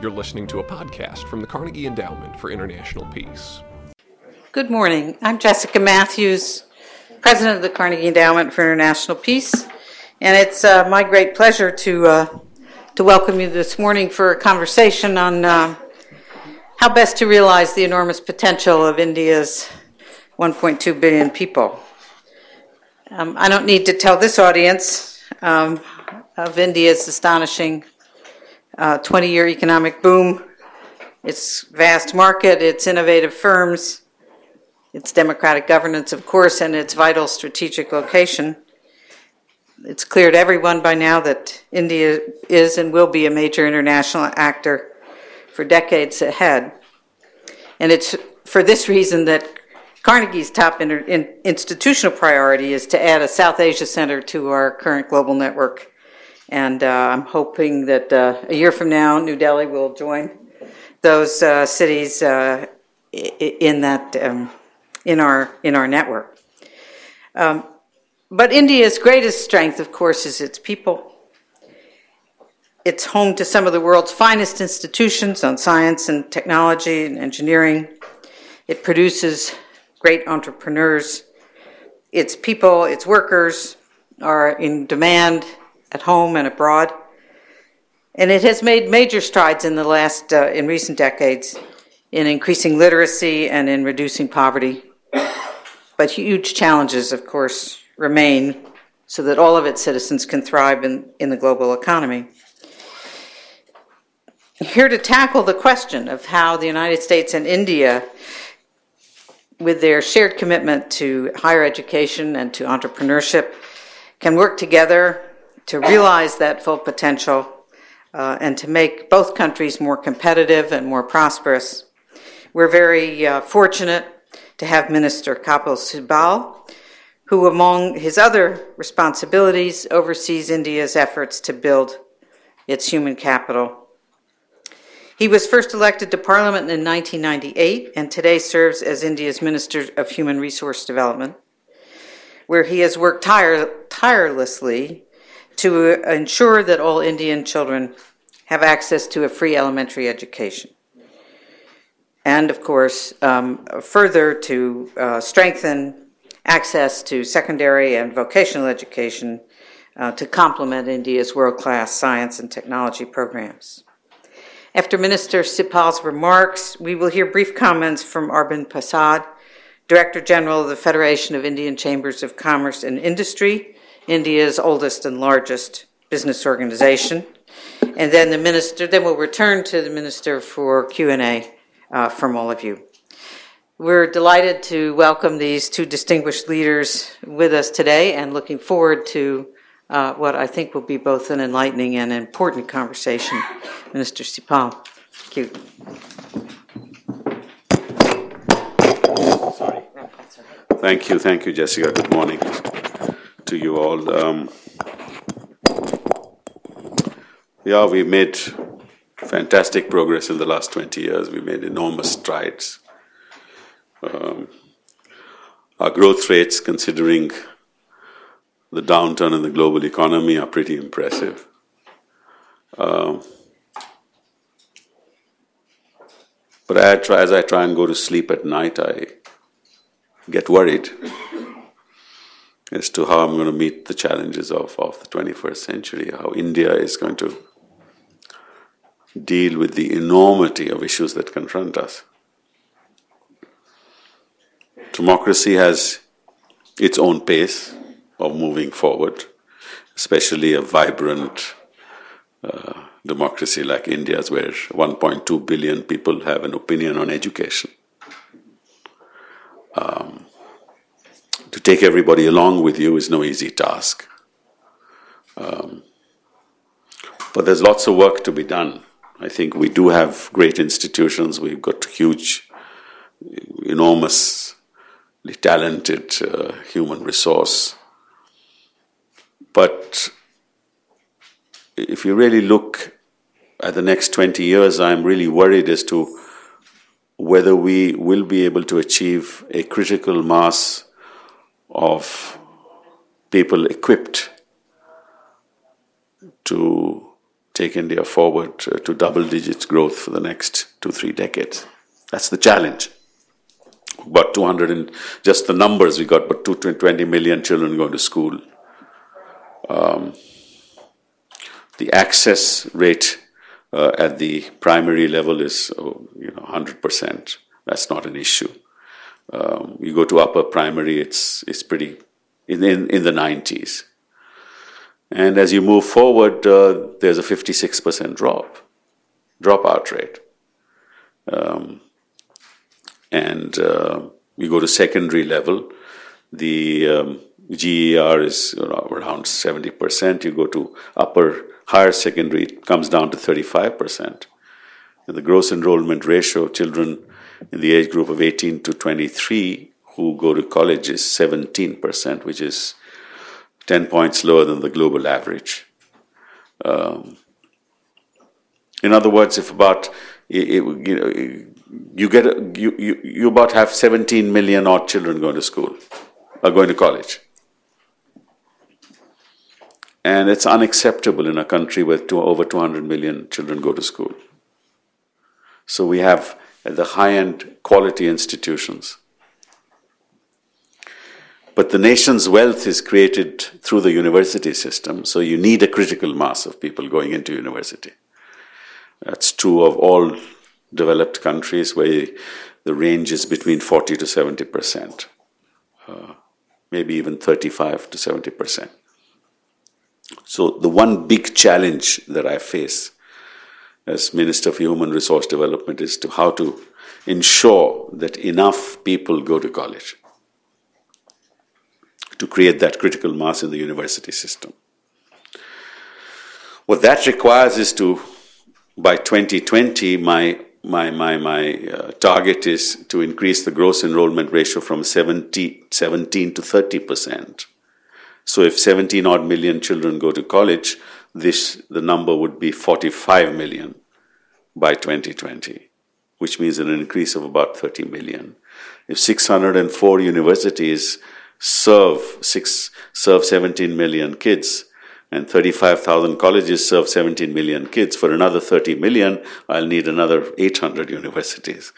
You're listening to a podcast from the Carnegie Endowment for International Peace. Good morning. I'm Jessica Matthews, president of the Carnegie Endowment for International Peace, and it's my great pleasure to welcome you this morning for a conversation on how best to realize the enormous potential of India's 1.2 billion people. I don't need to tell this audience of India's astonishing 20-year economic boom, its vast market, its innovative firms, its democratic governance, of course, and its vital strategic location. It's clear to everyone by now that India is and will be a major international actor for decades ahead. And it's for this reason that Carnegie's top institutional priority is to add a South Asia Center to our current global network. And I'm hoping that a year from now, New Delhi will join those cities in that in our network. But India's greatest strength, of course, is its people. It's home to some of the world's finest institutions on science and technology and engineering. It produces great entrepreneurs. Its people, its workers, are in demand at home and abroad. And it has made major strides in the recent decades in increasing literacy and in reducing poverty. But huge challenges, of course, remain so that all of its citizens can thrive in the global economy. Here to tackle the question of how the United States and India, with their shared commitment to higher education and to entrepreneurship, can work together to realize that full potential and to make both countries more competitive and more prosperous. We're very fortunate to have Minister Kapil Sibal, who, among his other responsibilities, oversees India's efforts to build its human capital. He was first elected to Parliament in 1998 and today serves as India's Minister of Human Resource Development, where he has worked tirelessly to ensure that all Indian children have access to a free elementary education. And, of course, further to strengthen access to secondary and vocational education to complement India's world-class science and technology programs. After Minister Sipal's remarks, we will hear brief comments from Arvind Pasad, Director General of the Federation of Indian Chambers of Commerce and Industry, India's oldest and largest business organization. And then we'll return to the Minister for Q&A from all of you. We're delighted to welcome these two distinguished leaders with us today and looking forward to what I think will be both an enlightening and important conversation. Minister Sibal, thank you. Sorry. Thank you, Jessica. Good morning to you all. We've made fantastic progress in the last 20 years. We've made enormous strides. Our growth rates, considering the downturn in the global economy, are pretty impressive. But as I try and go to sleep at night, I get worried as to how I'm going to meet the challenges of the 21st century, how India is going to deal with the enormity of issues that confront us. Democracy has its own pace of moving forward, especially a vibrant democracy like India's, where 1.2 billion people have an opinion on education. To take everybody along with you is no easy task. But there's lots of work to be done. I think we do have great institutions. We've got huge, enormously talented human resource. But if you really look at the next 20 years, I'm really worried as to whether we will be able to achieve a critical mass of people equipped to take India forward to double-digit growth for the next 2-3 decades. That's the challenge. About 200 and just the numbers we got, but 220 million children going to school. The access rate at the primary level is 100%. That's not an issue. You go to upper primary, it's pretty in the 90s. And as you move forward, there's a 56% dropout rate. And you go to secondary level, the GER is around 70%. You go to higher secondary, it comes down to 35%. And the gross enrollment ratio of children in the age group of 18 to 23 who go to college is 17%, which is 10 points lower than the global average. In other words, if about you about have 17 million odd children going to school, or going to college. And it's unacceptable in a country where over 200 million children go to school. So we have at the high-end quality institutions. But the nation's wealth is created through the university system, so you need a critical mass of people going into university. That's true of all developed countries where the range is between 40% to 70%, maybe even 35% to 70%. So the one big challenge that I face as Minister for Human Resource Development is how to ensure that enough people go to college to create that critical mass in the university system. What that requires is to, by 2020, my target is to increase the gross enrollment ratio from 17 to 30%. So if 17 odd million children go to college, the number would be 45 million by 2020, which means an increase of about 30 million. If 604 universities serve 17 million kids, and 35,000 colleges serve 17 million kids, for another 30 million, I'll need another 800 universities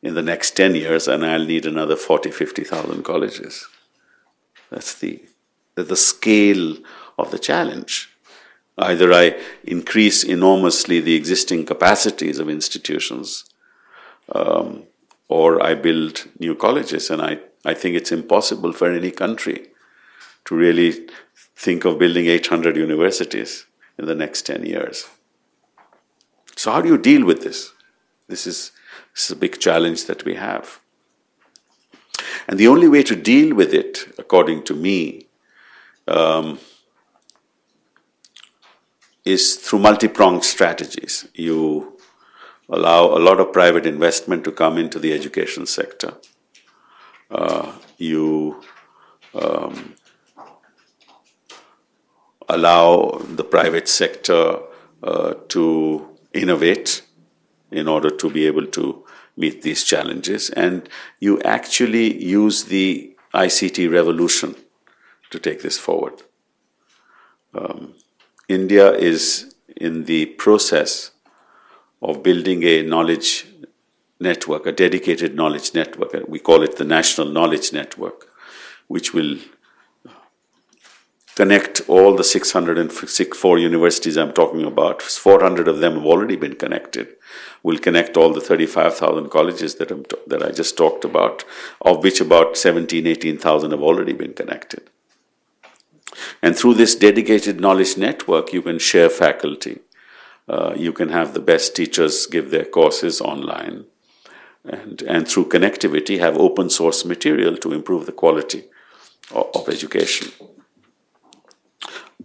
in the next 10 years, and I'll need another 40,000, 50,000 colleges. That's the scale of the challenge. Either I increase enormously the existing capacities of institutions, or I build new colleges, and I think it's impossible for any country to really think of building 800 universities in the next 10 years. So how do you deal with this? This is a big challenge that we have. And the only way to deal with it, according to me, is through multi-pronged strategies. You allow a lot of private investment to come into the education sector. You allow the private sector to innovate in order to be able to meet these challenges. And you actually use the ICT revolution to take this forward. India is in the process of building a knowledge network, a dedicated knowledge network. We call it the National Knowledge Network, which will connect all the 604 universities I'm talking about. 400 of them have already been connected. We'll connect all the 35,000 colleges that I just talked about, of which about 17,000, 18,000 have already been connected. And through this dedicated knowledge network, you can share faculty. You can have the best teachers give their courses online. And through connectivity, have open source material to improve the quality of education.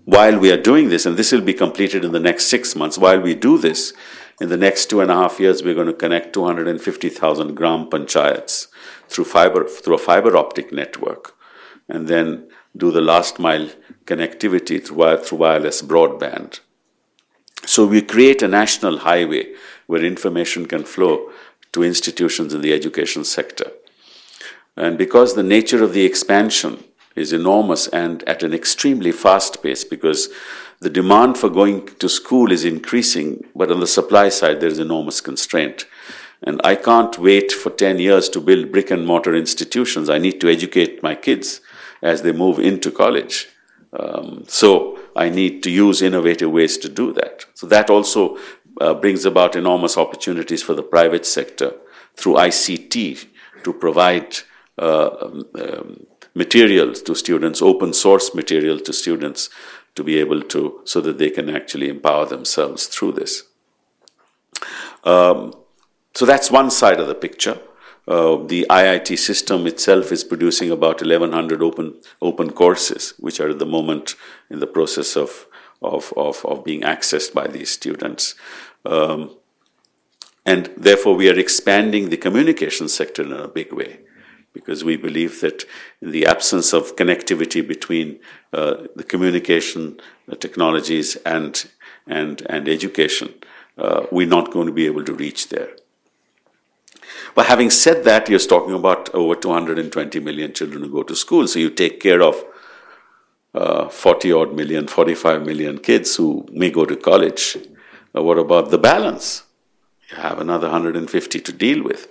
While we are doing this, and this will be completed in the next 6 months, while we do this, in the next 2.5 years, we're going to connect 250,000 gram panchayats through a fiber optic network. And then do the last mile connectivity through wireless broadband. So we create a national highway where information can flow to institutions in the education sector. And because the nature of the expansion is enormous and at an extremely fast pace, because the demand for going to school is increasing, but on the supply side, there is enormous constraint. And I can't wait for 10 years to build brick and mortar institutions. I need to educate my kids as they move into college. So I need to use innovative ways to do that. So that also brings about enormous opportunities for the private sector through ICT to provide materials to students, open source material to students, to be able to, so that they can actually empower themselves through this. So that's one side of the picture. The IIT system itself is producing about 1,100 open courses, which are at the moment in the process of being accessed by these students. And therefore, we are expanding the communication sector in a big way, because we believe that in the absence of connectivity between the communication technologies and education, we're not going to be able to reach there. But having said that, you're talking about over 220 million children who go to school. So you take care of 40-odd million, 45 million kids who may go to college. What about the balance? You have another 150 to deal with.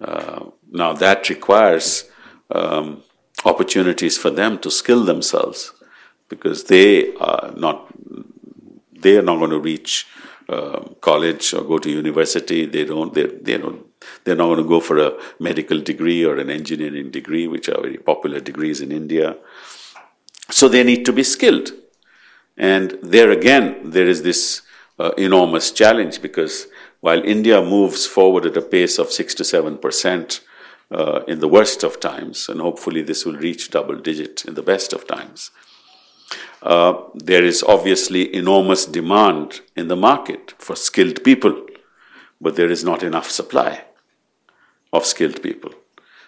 Now, that requires opportunities for them to skill themselves, because they are not going to reach college or go to university. They're not going to go for a medical degree or an engineering degree, which are very popular degrees in India. So they need to be skilled. And there again, there is this enormous challenge, because while India moves forward at a pace of 6 to 7% in the worst of times, and hopefully this will reach double digit in the best of times, there is obviously enormous demand in the market for skilled people, but there is not enough supply of skilled people.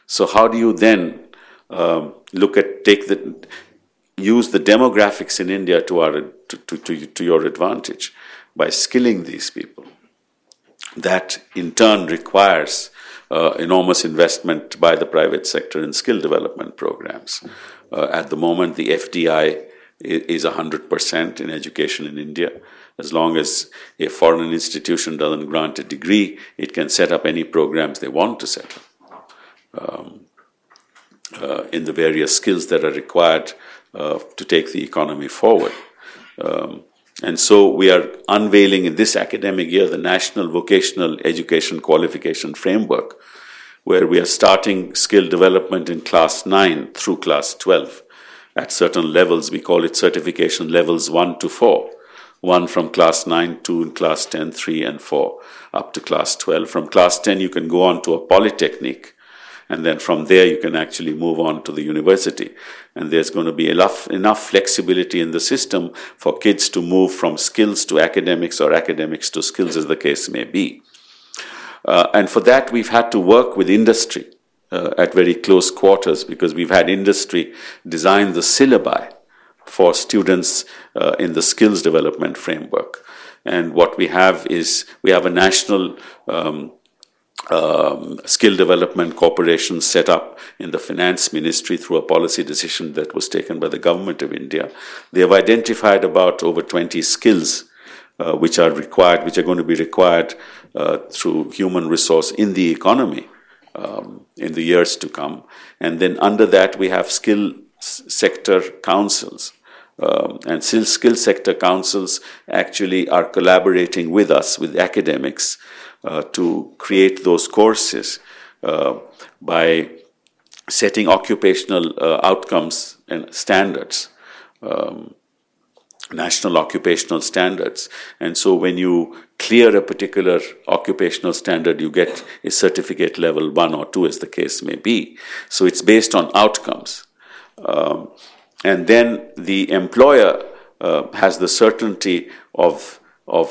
So how do you then use the demographics in India to your advantage by skilling these people? That in turn requires enormous investment by the private sector in skill development programs. At the moment, the FDI is 100% in education in India. As long as a foreign institution doesn't grant a degree, it can set up any programs they want to set up in the various skills that are required to take the economy forward. And so we are unveiling in this academic year the National Vocational Education Qualification Framework, where we are starting skill development in class 9 through class 12. At certain levels, we call it certification levels 1 to 4. 1 from class 9, 2 in class 10, 3 and 4, up to class 12. From class 10, you can go on to a polytechnic, and then from there, you can actually move on to the university. And there's going to be enough flexibility in the system for kids to move from skills to academics or academics to skills, as the case may be. And for that, we've had to work with industry at very close quarters, because we've had industry design the syllabi for students in the skills development framework. And what we have is, we have a national skill development corporation set up in the finance ministry through a policy decision that was taken by the government of India. They have identified about over 20 skills which are going to be required through human resource in the economy in the years to come. And then under that, we have skill sector councils. And skill sector councils actually are collaborating with us, with academics, to create those courses by setting occupational outcomes and standards, national occupational standards. And so when you clear a particular occupational standard, you get a certificate level 1 or 2, as the case may be. So it's based on outcomes. And then the employer has the certainty of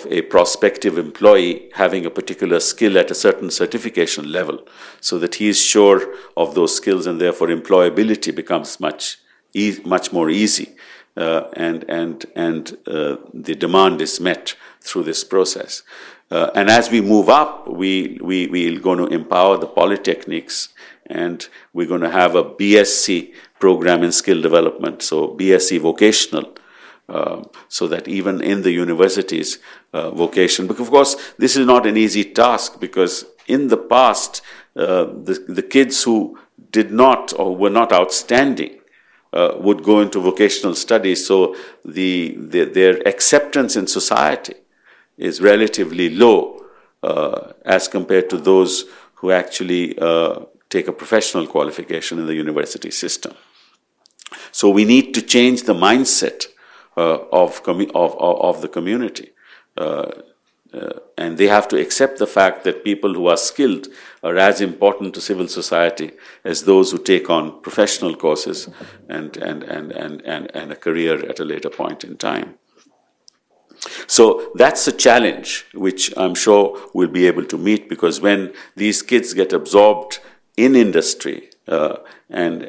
a prospective employee having a particular skill at a certain certification level, so that he is sure of those skills, and therefore employability becomes much more easy. The demand is met through this process. And as we move up, we're going to empower the polytechnics, and we're going to have a BSc program in skill development, so BSc vocational, so that even in the universities, vocation. Because, of course, this is not an easy task, because in the past, the kids who did not or were not outstanding would go into vocational studies, so their acceptance in society is relatively low as compared to those who actually take a professional qualification in the university system. So we need to change the mindset of the community. And they have to accept the fact that people who are skilled are as important to civil society as those who take on professional courses and a career at a later point in time. So that's a challenge which I'm sure we'll be able to meet, because when these kids get absorbed in industry and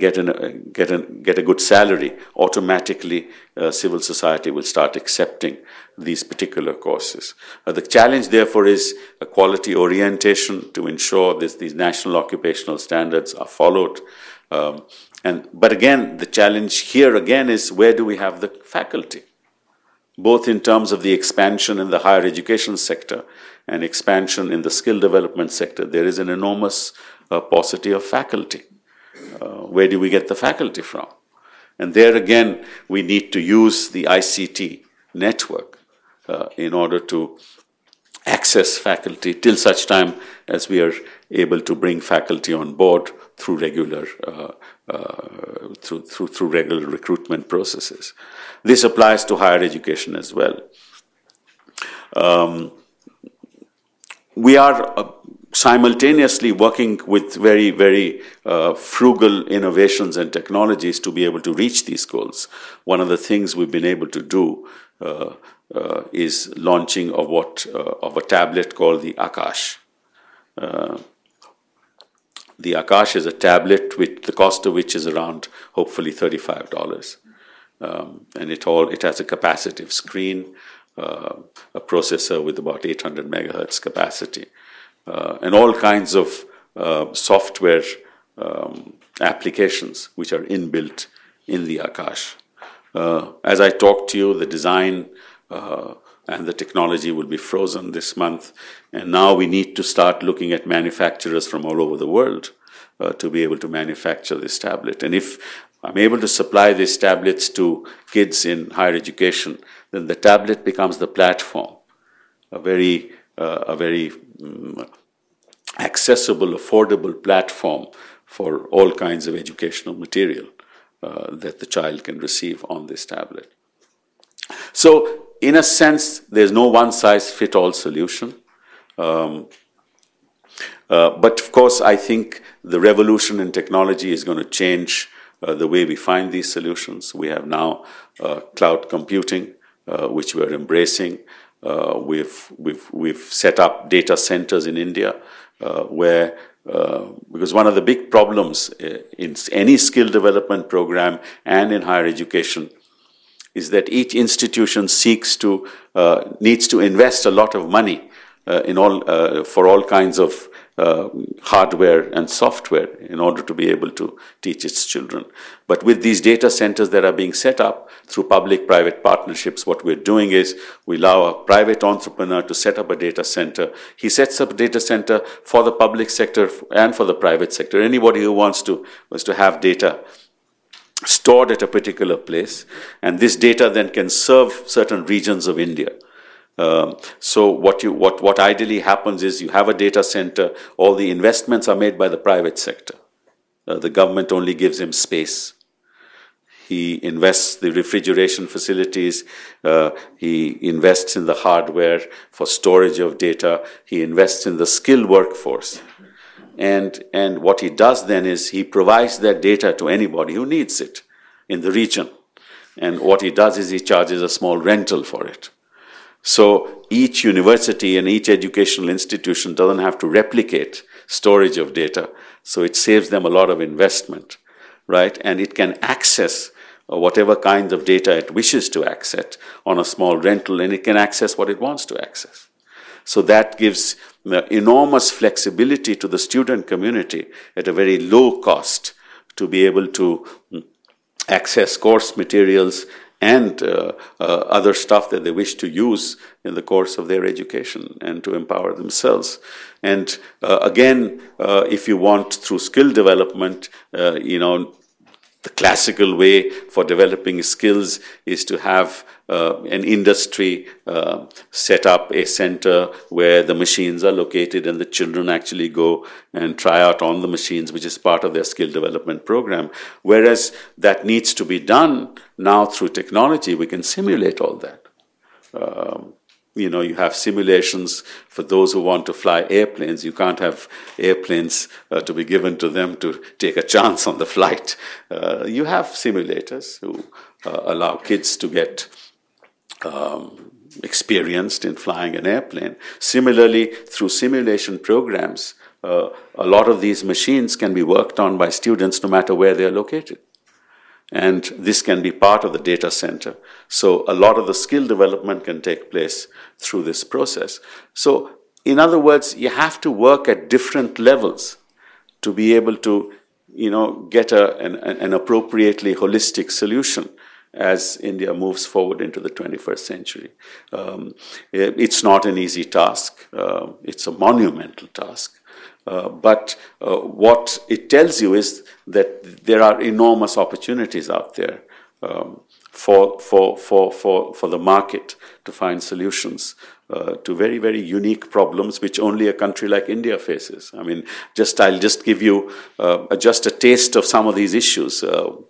get a good salary, automatically civil society will start accepting these particular courses. The challenge, therefore, is a quality orientation to ensure that these national occupational standards are followed. But again, the challenge here again is, where do we have the faculty? Both in terms of the expansion in the higher education sector and expansion in the skill development sector, there is an enormous paucity of faculty. Where do we get the faculty from? And there again, we need to use the ICT network in order to access faculty till such time as we are able to bring faculty on board through regular through regular recruitment processes. This applies to higher education as well. We are simultaneously working with very, very frugal innovations and technologies to be able to reach these goals. One of the things we've been able to do is launching of a tablet called the Akash. The Akash is a tablet with the cost of which is around hopefully $35, and it has a capacitive screen, a processor with about 800 megahertz capacity, and all kinds of software applications which are inbuilt in the Akash. As I talk to you, the design and the technology will be frozen this month. And now we need to start looking at manufacturers from all over the world to be able to manufacture this tablet. And if I'm able to supply these tablets to kids in higher education, then the tablet becomes the platform, a very accessible, affordable platform for all kinds of educational material that the child can receive on this tablet. So, in a sense, there's no one-size-fit-all solution. But of course, I think the revolution in technology is going to change the way we find these solutions. We have now cloud computing, which we're embracing. We've set up data centers in India where because one of the big problems in any skill development program and in higher education is that each institution needs to invest a lot of money for all kinds of hardware and software in order to be able to teach its children. But with these data centers that are being set up through public-private partnerships, what we're doing is we allow a private entrepreneur to set up a data center. He sets up a data center for the public sector and for the private sector. Anybody who wants to have data stored at a particular place, and this data then can serve certain regions of India. So what ideally happens is you have a data center, all the investments are made by the private sector. The government only gives him space. He invests the refrigeration facilities, he invests in the hardware for storage of data, he invests in the skilled workforce. And what he does then is he provides that data to anybody who needs it in the region. And what he does is he charges a small rental for it. So each university and each educational institution doesn't have to replicate storage of data. So it saves them a lot of investment, right? And it can access whatever kinds of data it wishes to access on a small rental, and it can access what it wants to access. So that gives enormous flexibility to the student community at a very low cost to be able to access course materials and other stuff that they wish to use in the course of their education and to empower themselves. And again, if you want through skill development, the classical way for developing skills is to have an industry set up a center where the machines are located and the children actually go and try out on the machines, which is part of their skill development program. Whereas that needs to be done now through technology, we can simulate all that. You have simulations for those who want to fly airplanes. You can't have airplanes to be given to them to take a chance on the flight. You have simulators who allow kids to get experienced in flying an airplane. Similarly, through simulation programs, a lot of these machines can be worked on by students no matter where they are located. And this can be part of the data center. So a lot of the skill development can take place through this process. So in other words, you have to work at different levels to be able to, get an appropriately holistic solution as India moves forward into the 21st century. It's not an easy task. It's a monumental task. But what it tells you is that there are enormous opportunities out there for the market to find solutions to very, very unique problems which only a country like India faces. I mean, I'll just give you just a taste of some of these issues.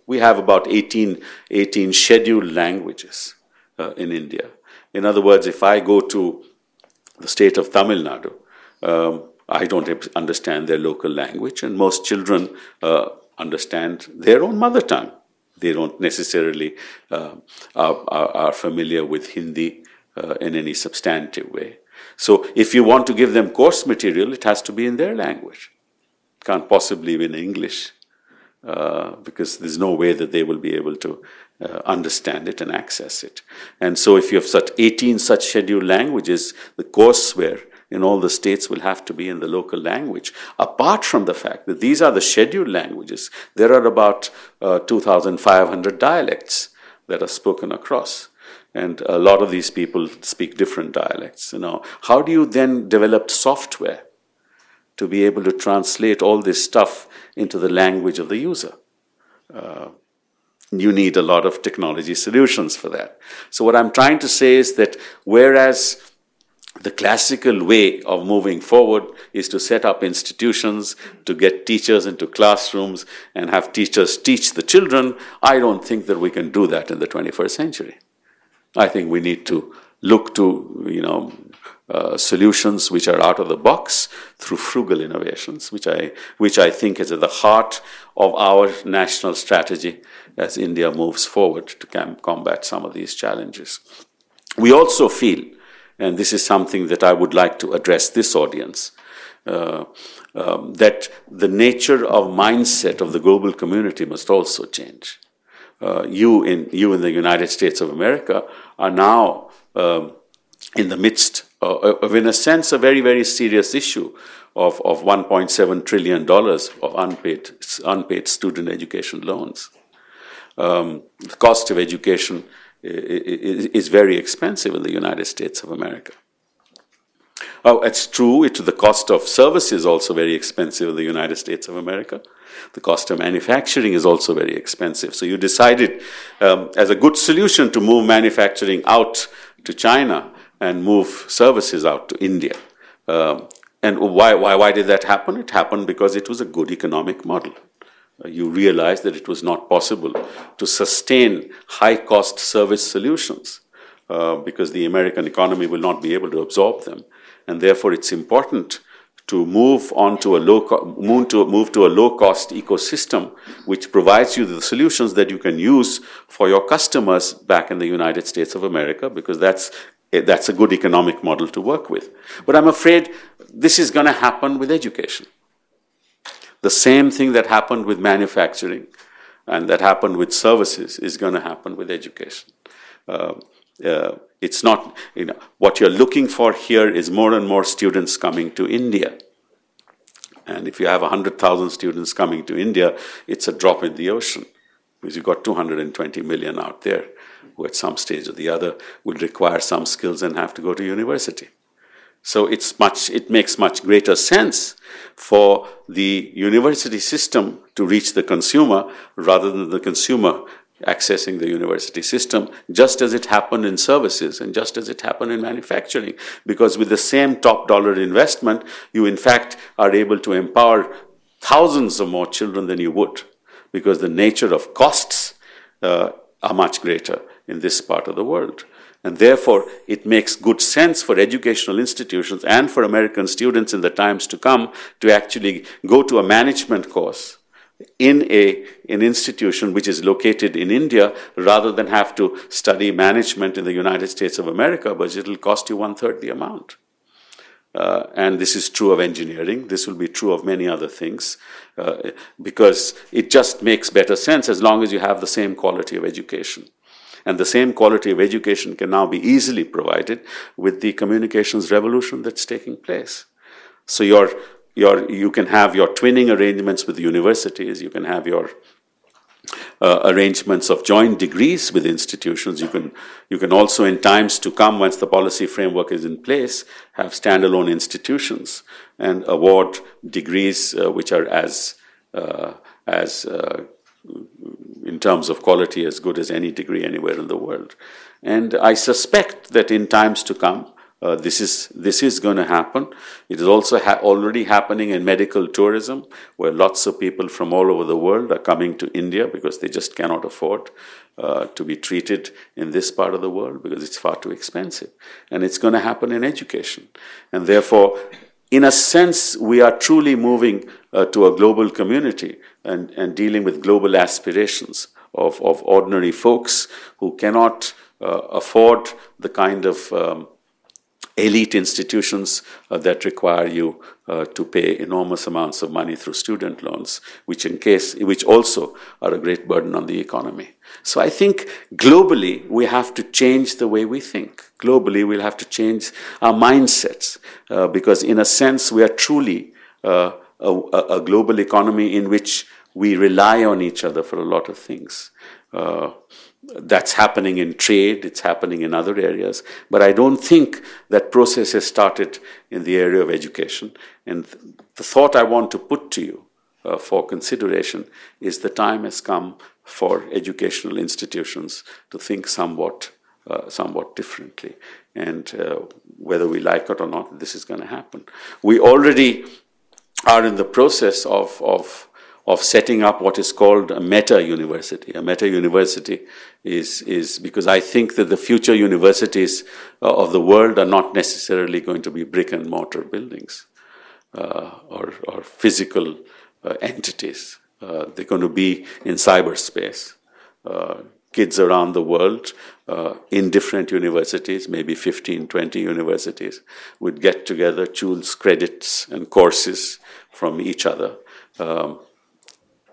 We have about 18 scheduled languages in India. In other words, if I go to the state of Tamil Nadu, I don't understand their local language, and most children understand their own mother tongue. They don't necessarily are familiar with Hindi in any substantive way. So if you want to give them course material, it has to be in their language. It can't possibly be in English because there's no way that they will be able to understand it and access it. And so if you have 18 such scheduled languages, the courseware in all the states will have to be in the local language. Apart from the fact that these are the scheduled languages, there are about 2,500 dialects that are spoken across. And a lot of these people speak different dialects. How do you then develop software to be able to translate all this stuff into the language of the user? You need a lot of technology solutions for that. So what I'm trying to say is that whereas the classical way of moving forward is to set up institutions, to get teachers into classrooms and have teachers teach the children, I don't think that we can do that in the 21st century. I think we need to look to, solutions which are out of the box through frugal innovations, which I think is at the heart of our national strategy as India moves forward to combat some of these challenges. We also feel, and this is something that I would like to address this audience, that the nature of mindset of the global community must also change. You in the United States of America are now in the midst of, in a sense, a very, very serious issue of $1.7 trillion of unpaid student education loans. The cost of education is very expensive in the United States of America. Oh, it's true, the cost of service is also very expensive in the United States of America. The cost of manufacturing is also very expensive. So you decided as a good solution to move manufacturing out to China and move services out to India. And why did that happen? It happened because it was a good economic model. You realize that it was not possible to sustain high-cost service solutions because the American economy will not be able to absorb them. And therefore, it's important to move to a low-cost ecosystem which provides you the solutions that you can use for your customers back in the United States of America, because that's a good economic model to work with. But I'm afraid this is going to happen with education. The same thing that happened with manufacturing and that happened with services is going to happen with education. It's not, you know, what you're looking for here is more and more students coming to India. And if you have 100,000 students coming to India, it's a drop in the ocean, because you've got 220 million out there who at some stage or the other will require some skills and have to go to university. So it makes much greater sense for the university system to reach the consumer rather than the consumer accessing the university system, just as it happened in services and just as it happened in manufacturing. Because with the same top dollar investment, you in fact are able to empower thousands or more children than you would, because the nature of costs are much greater in this part of the world. And therefore, it makes good sense for educational institutions and for American students in the times to come to actually go to a management course in an institution which is located in India, rather than have to study management in the United States of America, but it will cost you 1/3 the amount. And this is true of engineering. This will be true of many other things, because it just makes better sense as long as you have the same quality of education. And the same quality of education can now be easily provided with the communications revolution that's taking place. So you can have your twinning arrangements with universities, you can have your arrangements of joint degrees with institutions, you can also in times to come, once the policy framework is in place, have standalone institutions and award degrees which are as in terms of quality as good as any degree anywhere in the world. And I suspect that in times to come, this is going to happen. It is also already happening in medical tourism, where lots of people from all over the world are coming to India because they just cannot afford to be treated in this part of the world because it's far too expensive. And it's going to happen in education. And therefore, in a sense, we are truly moving to a global community and dealing with global aspirations of ordinary folks who cannot afford the kind of elite institutions that require you to pay enormous amounts of money through student loans, which also are a great burden on the economy. So I think globally we have to change the way we think. Globally we'll have to change our mindsets, because in a sense we are truly a global economy in which we rely on each other for a lot of things. That's happening in trade, it's happening in other areas, but I don't think that process has started in the area of education. And the thought I want to put to you for consideration is the time has come for educational institutions to think somewhat differently. And whether we like it or not, this is going to happen. We already are in the process of setting up what is called a meta-university. A meta-university is because I think that the future universities of the world are not necessarily going to be brick-and-mortar buildings or physical entities. They're going to be in cyberspace. Kids around the world in different universities, maybe 15, 20 universities, would get together, choose credits and courses from each other,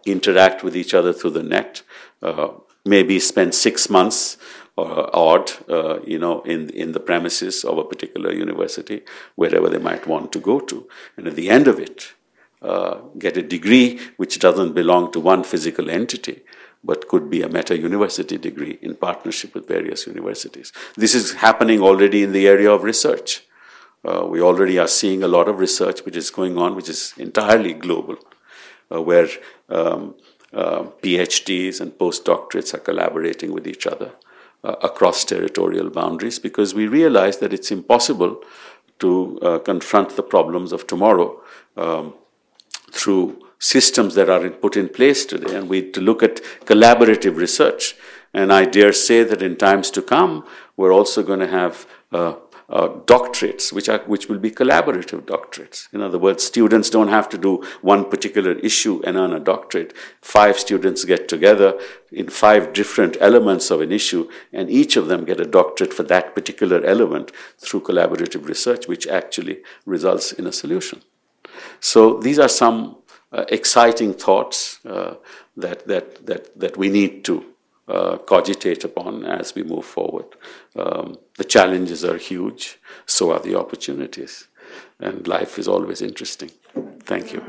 interact with each other through the net, maybe spend 6 months or odd, in the premises of a particular university, wherever they might want to go to. And at the end of it, get a degree which doesn't belong to one physical entity, but could be a meta-university degree in partnership with various universities. This is happening already in the area of research. We already are seeing a lot of research which is going on, which is entirely global, where PhDs and postdoctorates are collaborating with each other across territorial boundaries, because we realize that it's impossible to confront the problems of tomorrow through systems that are put in place today. And we need to look at collaborative research. And I dare say that in times to come, we're also going to have doctorates, which will be collaborative doctorates. In other words, students don't have to do one particular issue and earn a doctorate. 5 students get together in 5 different elements of an issue, and each of them get a doctorate for that particular element through collaborative research, which actually results in a solution. So these are some exciting thoughts that we need to cogitate upon as we move forward. The challenges are huge, so are the opportunities, and life is always interesting. Thank you.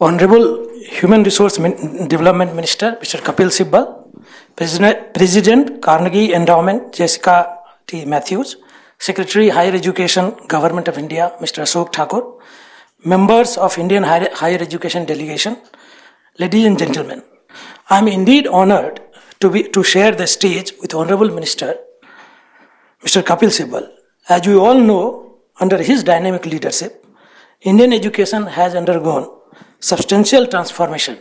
Honorable Human Resource Development Minister, Mr. Kapil Sibal, President, Carnegie Endowment, Jessica T. Matthews, Secretary, Higher Education, Government of India, Mr. Ashok Thakur, members of Indian Higher Education Delegation, ladies and gentlemen, I am indeed honored to share the stage with Honorable Minister, Mr. Kapil Sibal. As we all know, under his dynamic leadership, Indian education has undergone substantial transformation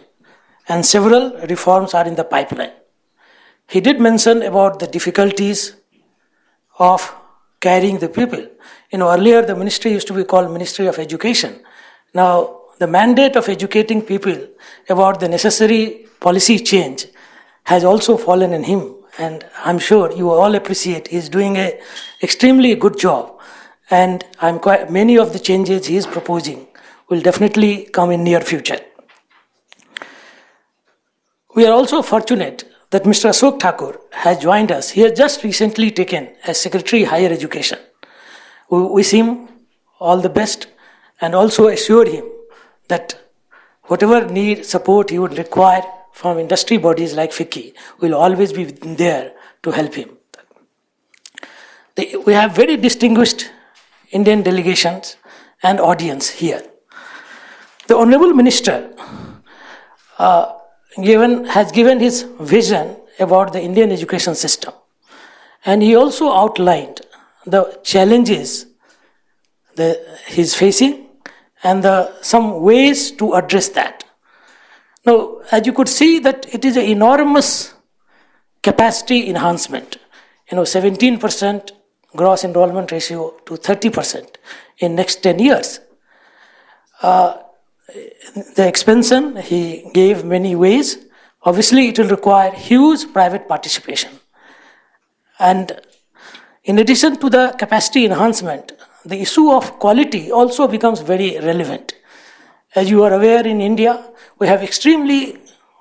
and several reforms are in the pipeline. He did mention about the difficulties of carrying the people. You know, earlier the ministry used to be called Ministry of Education. Now, the mandate of educating people about the necessary policy change has also fallen on him, and I'm sure you all appreciate he's doing an extremely good job, and many of the changes he is proposing will definitely come in near future. We are also fortunate that Mr. Ashok Thakur has joined us. He has just recently taken as Secretary Higher Education. We wish him all the best and also assure him that whatever support he would require from industry bodies like FICCI will always be there to help him. We have very distinguished Indian delegations and audience here. The Honorable Minister has given his vision about the Indian education system, and he also outlined the challenges that he is facing and some ways to address that. Now, as you could see, that it is an enormous capacity enhancement. 17% gross enrollment ratio to 30% in next 10 years. The expansion, he gave many ways. Obviously, it will require huge private participation. And in addition to the capacity enhancement, the issue of quality also becomes very relevant. As you are aware, in India, we have extremely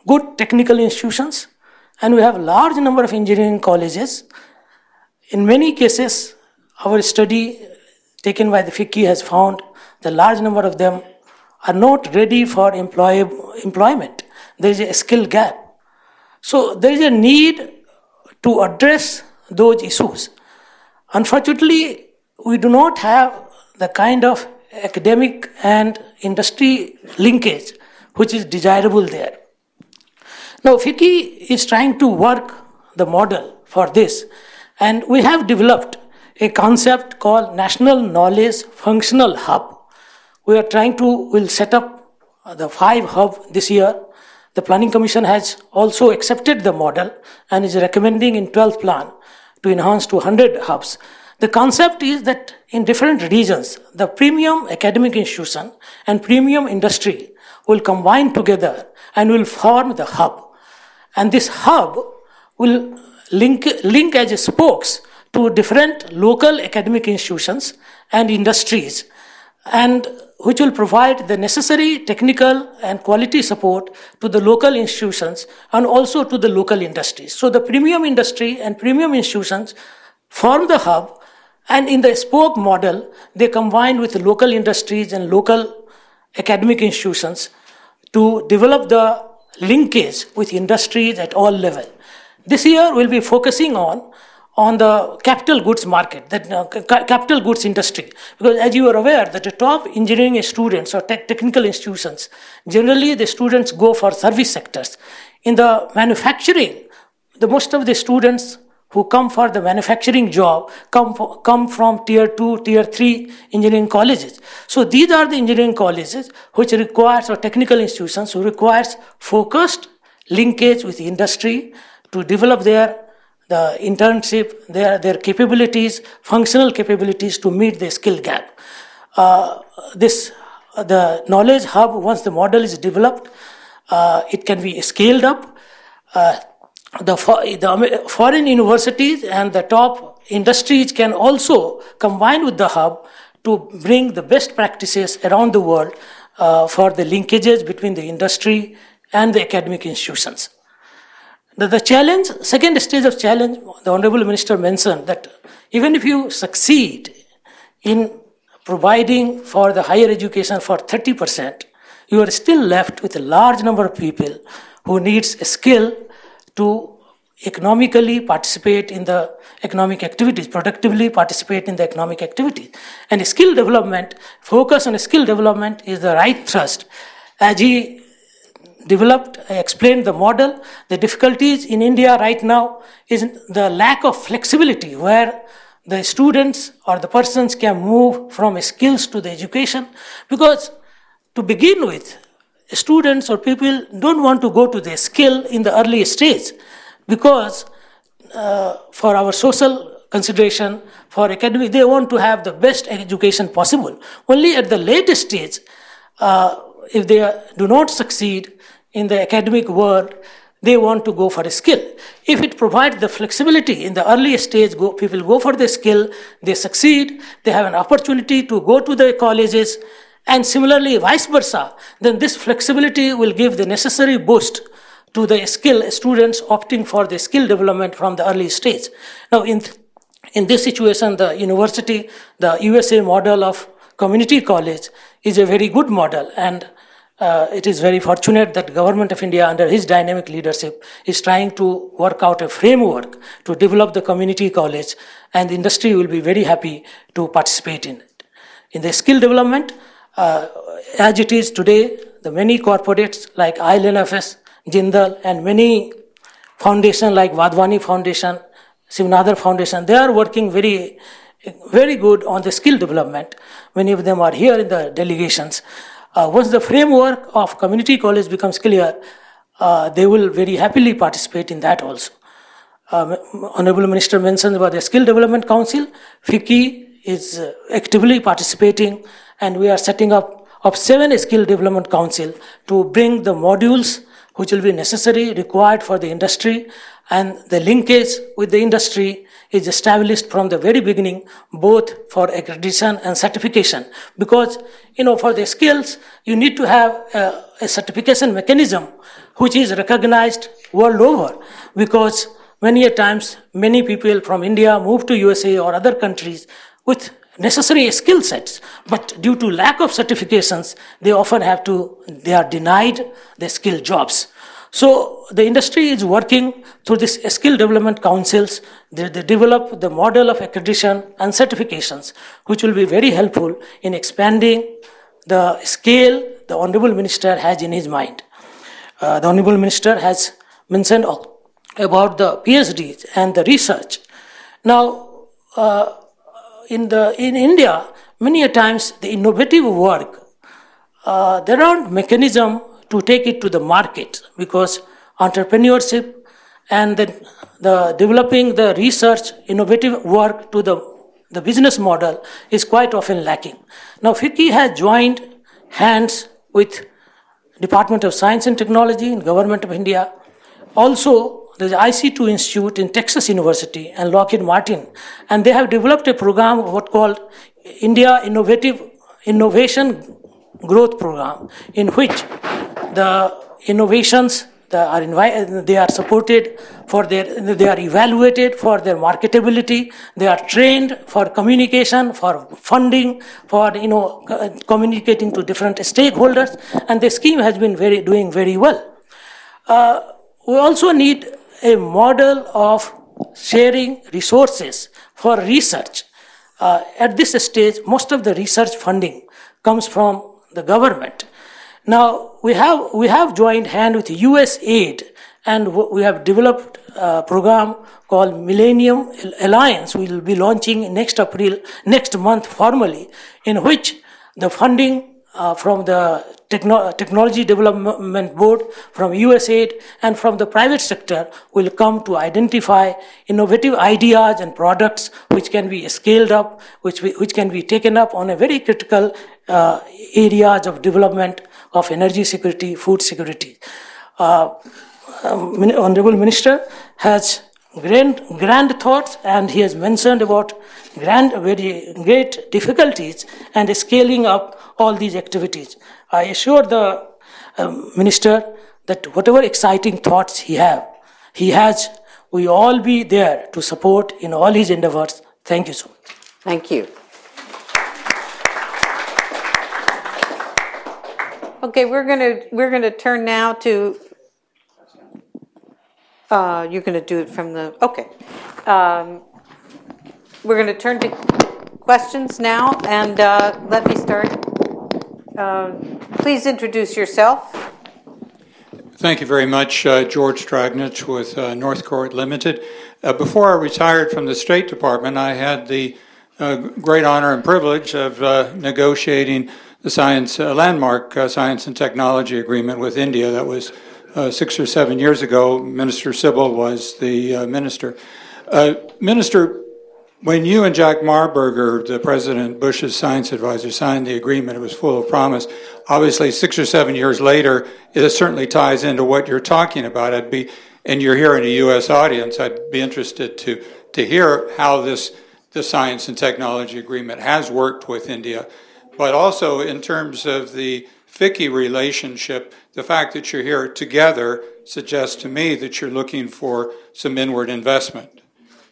good technical institutions, and we have a large number of engineering colleges. In many cases, our study taken by the FICCI has found the large number of them are not ready for employment. There is a skill gap. So there is a need to address those issues. Unfortunately, we do not have the kind of academic and industry linkage which is desirable there. Now, FICCI is trying to work the model for this, and we have developed a concept called National Knowledge Functional Hub. We are will set up the 5 hub this year. The Planning Commission has also accepted the model and is recommending in 12th plan to enhance to 100 hubs. The concept is that in different regions, the premium academic institution and premium industry will combine together and will form the hub. And this hub will link as spokes to different local academic institutions and industries, and which will provide the necessary technical and quality support to the local institutions and also to the local industries. So the premium industry and premium institutions form the hub, and in the spoke model, they combine with local industries and local academic institutions to develop the linkage with industries at all levels. This year, we'll be focusing on the capital goods market, capital goods industry. Because as you are aware, that the top engineering students or technical institutions, generally the students go for service sectors. In the manufacturing, most of the students who come for the manufacturing job come from tier 2, tier 3 engineering colleges. So these are the engineering colleges which requires, or technical institutions who requires focused linkage with industry to develop the internship, their capabilities, functional capabilities to meet the skill gap. The knowledge hub, once the model is developed, It can be scaled up. The foreign universities and the top industries can also combine with the hub to bring the best practices around the world for the linkages between the industry and the academic institutions. The challenge, second stage of challenge, the Honorable Minister mentioned that even if you succeed in providing for the higher education for 30%, you are still left with a large number of people who needs a skill to economically participate in the economic activities, productively participate in the economic activities. And skill development, focus on skill development is the right thrust. As he developed, explained the model, the difficulties in India right now is the lack of flexibility where the students or the persons can move from skills to the education, because to begin with, students or people don't want to go to their skill in the early stage, because for our social consideration, for academic, they want to have the best education possible. Only at the later stage, if they do not succeed in the academic world, they want to go for a skill. If it provides the flexibility in the early stage, people go for the skill, they succeed, they have an opportunity to go to the colleges, and similarly vice versa, then this flexibility will give the necessary boost to the skill students opting for the skill development from the early stage. Now in this situation, the university, the USA model of community college is a very good model, and it is very fortunate that Government of India under his dynamic leadership is trying to work out a framework to develop the community college, and the industry will be very happy to participate in it. In the skill development, as it is today, the many corporates like ILFS, Jindal, and many foundations like Vadwani Foundation, Shiv Nadar Foundation, they are working very, very good on the skill development. Many of them are here in the delegations. Once the framework of community college becomes clear, they will very happily participate in that also. Honorable Minister mentioned about the Skill Development Council. FICCI is actively participating, and we are setting up of 7 Skill Development Council to bring the modules which will be necessary, required for the industry, and the linkage with the industry is established from the very beginning, both for accreditation and certification. Because, for the skills, you need to have a certification mechanism which is recognized world over. Because many a times, many people from India move to USA or other countries with necessary skill sets, but due to lack of certifications, they often they are denied the skilled jobs. So the industry is working through this skill development councils. They develop the model of accreditation and certifications, which will be very helpful in expanding the scale the Honorable Minister has in his mind. The Honorable Minister has mentioned about the PhDs and the research. Now, in India, many a times the innovative work, there aren't mechanism to take it to the market, because entrepreneurship and the developing the research innovative work to the business model is quite often lacking. Now FICCI has joined hands with Department of Science and Technology in Government of India. Also, there's IC2 Institute in Texas University and Lockheed Martin, and they have developed a program called India Innovation Growth Program, in which the innovations they are supported they are evaluated for their marketability, they are trained for communication, for funding, for communicating to different stakeholders, and the scheme has been doing very well. We also need a model of sharing resources for research. At this stage, most of the research funding comes from the government. Now, we have joined hand with USAID, and we have developed a program called Millennium Alliance. We will be launching next month formally, in which the funding from the Technology Development Board, from USAID, and from the private sector will come to identify innovative ideas and products which can be scaled up, which can be taken up on a very critical areas of development of energy security, food security. Honorable Minister has grand thoughts, and he has mentioned about very great difficulties and the scaling up all these activities. I assure the Minister that whatever exciting thoughts he has, we all be there to support in all his endeavors. Thank you so much. Thank you. Okay, we're gonna turn now to. You're going to do it from the, okay. We're going to turn to questions now, and let me start. Please introduce yourself. Thank you very much, George Dragnitz with North Court Limited. Before I retired from the State Department, I had the great honor and privilege of negotiating the landmark science and technology agreement with India that was 6 or 7 years ago. Minister Sibal was the minister. Minister, when you and Jack Marburger, the President Bush's science advisor, signed the agreement, it was full of promise. Obviously, 6 or 7 years later, it certainly ties into what you're talking about. And you're here in a U.S. audience, I'd be interested to hear how the science and technology agreement has worked with India, but also in terms of the FICCI relationship. The fact that you're here together suggests to me that you're looking for some inward investment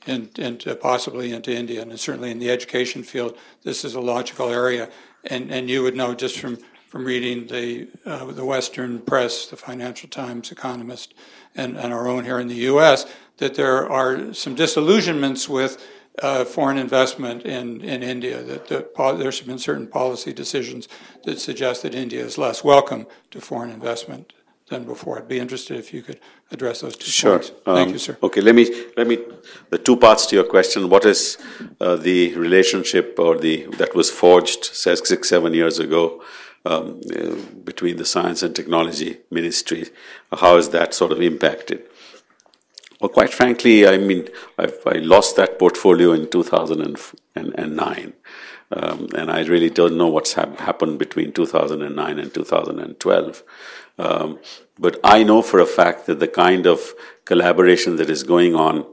and possibly into India, and certainly in the education field, this is a logical area. And you would know just from reading the Western press, the Financial Times, Economist, and our own here in the U.S., that there are some disillusionments with foreign investment in India, that there's been certain policy decisions that suggest that India is less welcome to foreign investment than before. I'd be interested if you could address those two points. Sure. Thank you, sir. Okay, let me the two parts to your question. What is the relationship or that was forged, says 6-7 years ago, between the Science and Technology Ministry? How is that sort of impacted? Well, quite frankly, I mean, I lost that portfolio in 2009, and I really don't know what's happened between 2009 and 2012. But I know for a fact that the kind of collaboration that is going on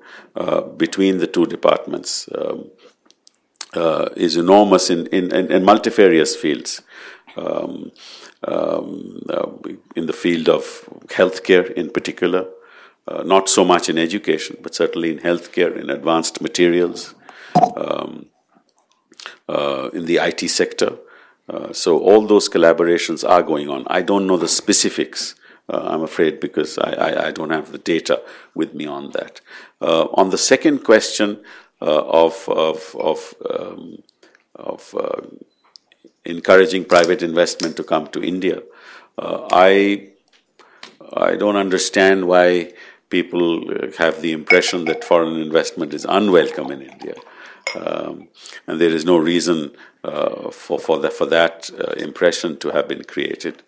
between the two departments is enormous in multifarious fields. In the field of healthcare in particular, not so much in education, but certainly in healthcare, in advanced materials, in the IT sector. So all those collaborations are going on. I don't know the specifics, I'm afraid, because I don't have the data with me on that. On the second question of encouraging private investment to come to India, I don't understand why people have the impression that foreign investment is unwelcome in India, and there is no reason for that impression to have been created.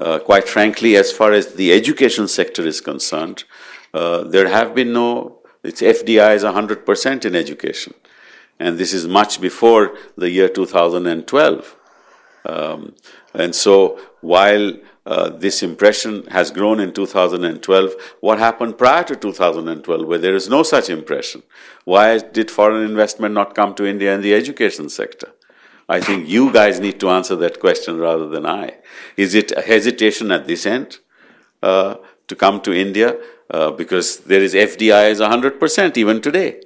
Quite frankly, as far as the education sector is concerned, there have been its FDI is 100% in education, and this is much before the year 2012. And so while this impression has grown in 2012, what happened prior to 2012, where there is no such impression? Why did foreign investment not come to India in the education sector? I think you guys need to answer that question rather than I. Is it a hesitation at this end to come to India? Because there is FDI is 100% even today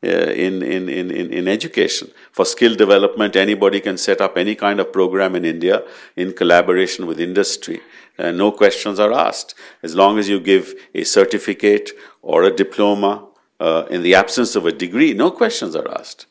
in education. For skill development, anybody can set up any kind of program in India in collaboration with industry. No questions are asked. As long as you give a certificate or a diploma in the absence of a degree, no questions are asked.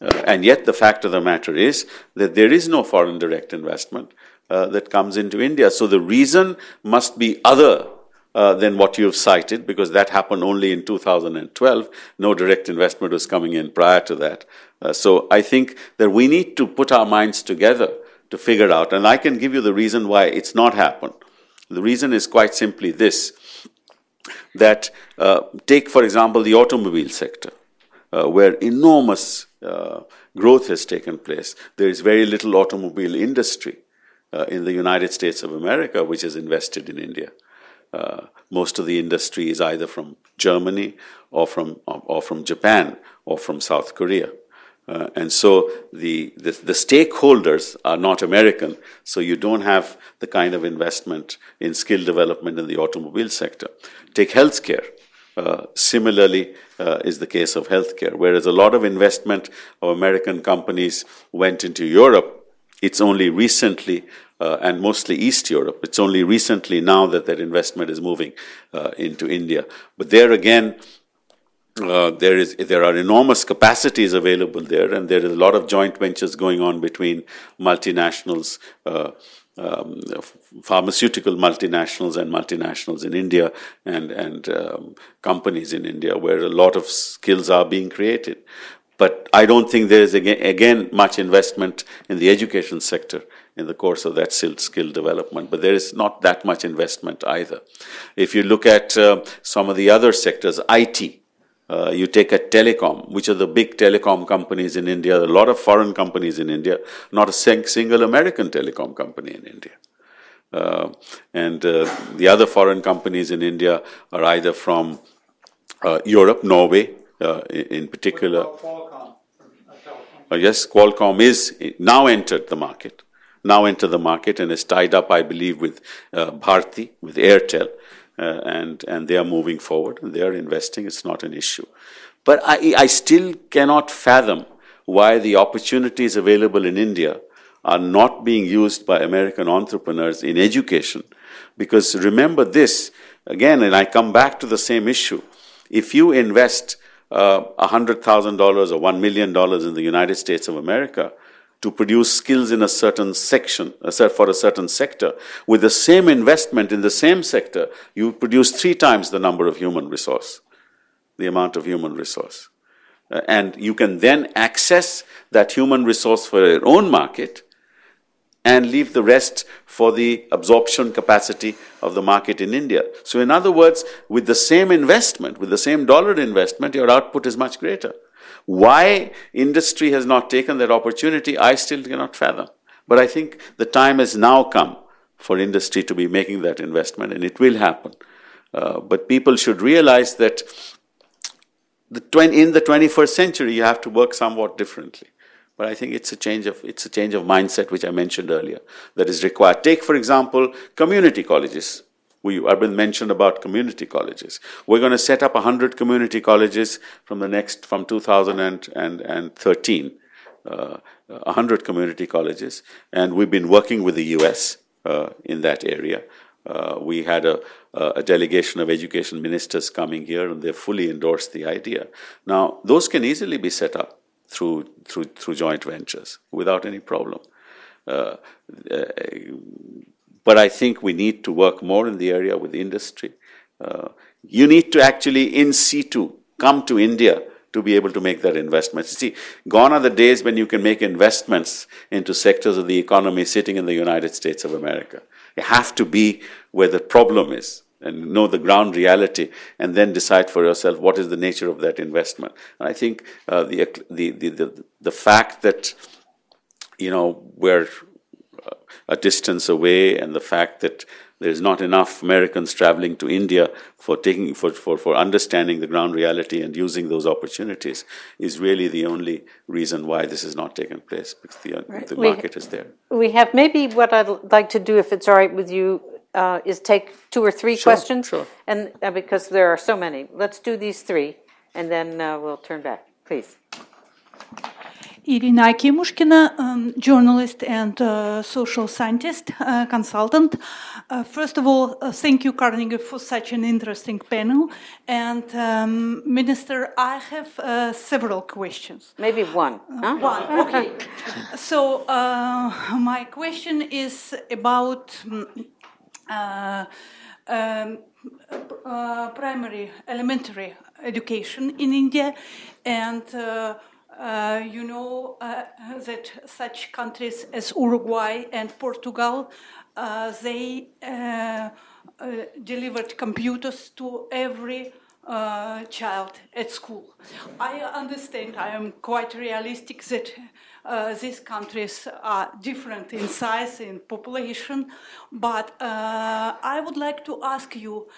And yet the fact of the matter is that there is no foreign direct investment that comes into India. So the reason must be other than what you've cited, because that happened only in 2012. No direct investment was coming in prior to that. So I think that we need to put our minds together to figure out, and I can give you the reason why it's not happened. The reason is quite simply this, that take, for example, the automobile sector, where enormous growth has taken place. There is very little automobile industry. in the United States of America, which is invested in India. Most of the industry is either from Germany or from Japan or from South Korea. And so the stakeholders are not American, so you don't have the kind of investment in skill development in the automobile sector. Take healthcare. Similarly is the case of healthcare. Whereas a lot of investment of American companies went into Europe, it's only recently, and mostly East Europe, it's only recently now that that investment is moving into India. But there again, there are enormous capacities available there, and there is a lot of joint ventures going on between multinationals, pharmaceutical multinationals and multinationals in India, and companies in India, where a lot of skills are being created. But I don't think there is again much investment in the education sector in the course of that skill development, but there is not that much investment either. If you look at some of the other sectors, IT. You take a telecom, which are the big telecom companies in India, a lot of foreign companies in India, not a single American telecom company in India. And the other foreign companies in India are either from Europe, Norway in particular. Qualcomm. Yes, Qualcomm is now entered the market and is tied up, I believe, with Bharti, with Airtel. And they are moving forward, and they are investing. It's not an issue. But I still cannot fathom why the opportunities available in India are not being used by American entrepreneurs in education. Because remember this, again, and I come back to the same issue. If you invest $100,000 or $1 million in the United States of America to produce skills in a certain section, for a certain sector, with the same investment in the same sector, you produce 3 times the number of human resource. And you can then access that human resource for your own market and leave the rest for the absorption capacity of the market in India. So in other words, with the same investment, with the same dollar investment, your output is much greater. Why industry has not taken that opportunity, I still cannot fathom. But I think the time has now come for industry to be making that investment, and it will happen. But people should realize that in the 21st century, you have to work somewhat differently. But I think it's a change of mindset, which I mentioned earlier, that is required. Take, for example, community colleges. Arvind mentioned about community colleges. We're going to set up 100 community colleges from 2013. 100 community colleges, and we've been working with the U.S. In that area. We had a delegation of education ministers coming here, and they fully endorsed the idea. Now, those can easily be set up through joint ventures without any problem. But I think we need to work more in the area with industry. You need to actually, in situ, come to India to be able to make that investment. See, gone are the days when you can make investments into sectors of the economy sitting in the United States of America. You have to be where the problem is and know the ground reality, and then decide for yourself what is the nature of that investment. And I think the fact that, we're a distance away, and the fact that there is not enough Americans traveling to India for understanding the ground reality and using those opportunities is really the only reason why this has not taken place, because the market is there. We have maybe what I'd like to do, if it's all right with you, is take 2 or 3 questions. Sure. And because there are so many, let's do these 3, and then we'll turn back, please. Irina Akimushkina, journalist and social scientist, consultant. First of all, thank you, Carnegie, for such an interesting panel. And Minister, I have several questions. Maybe one. One, okay. So my question is about primary, elementary education in India, and that such countries as Uruguay and Portugal, they delivered computers to every child at school. I understand, I am quite realistic that these countries are different in size, in population, but I would like to ask you,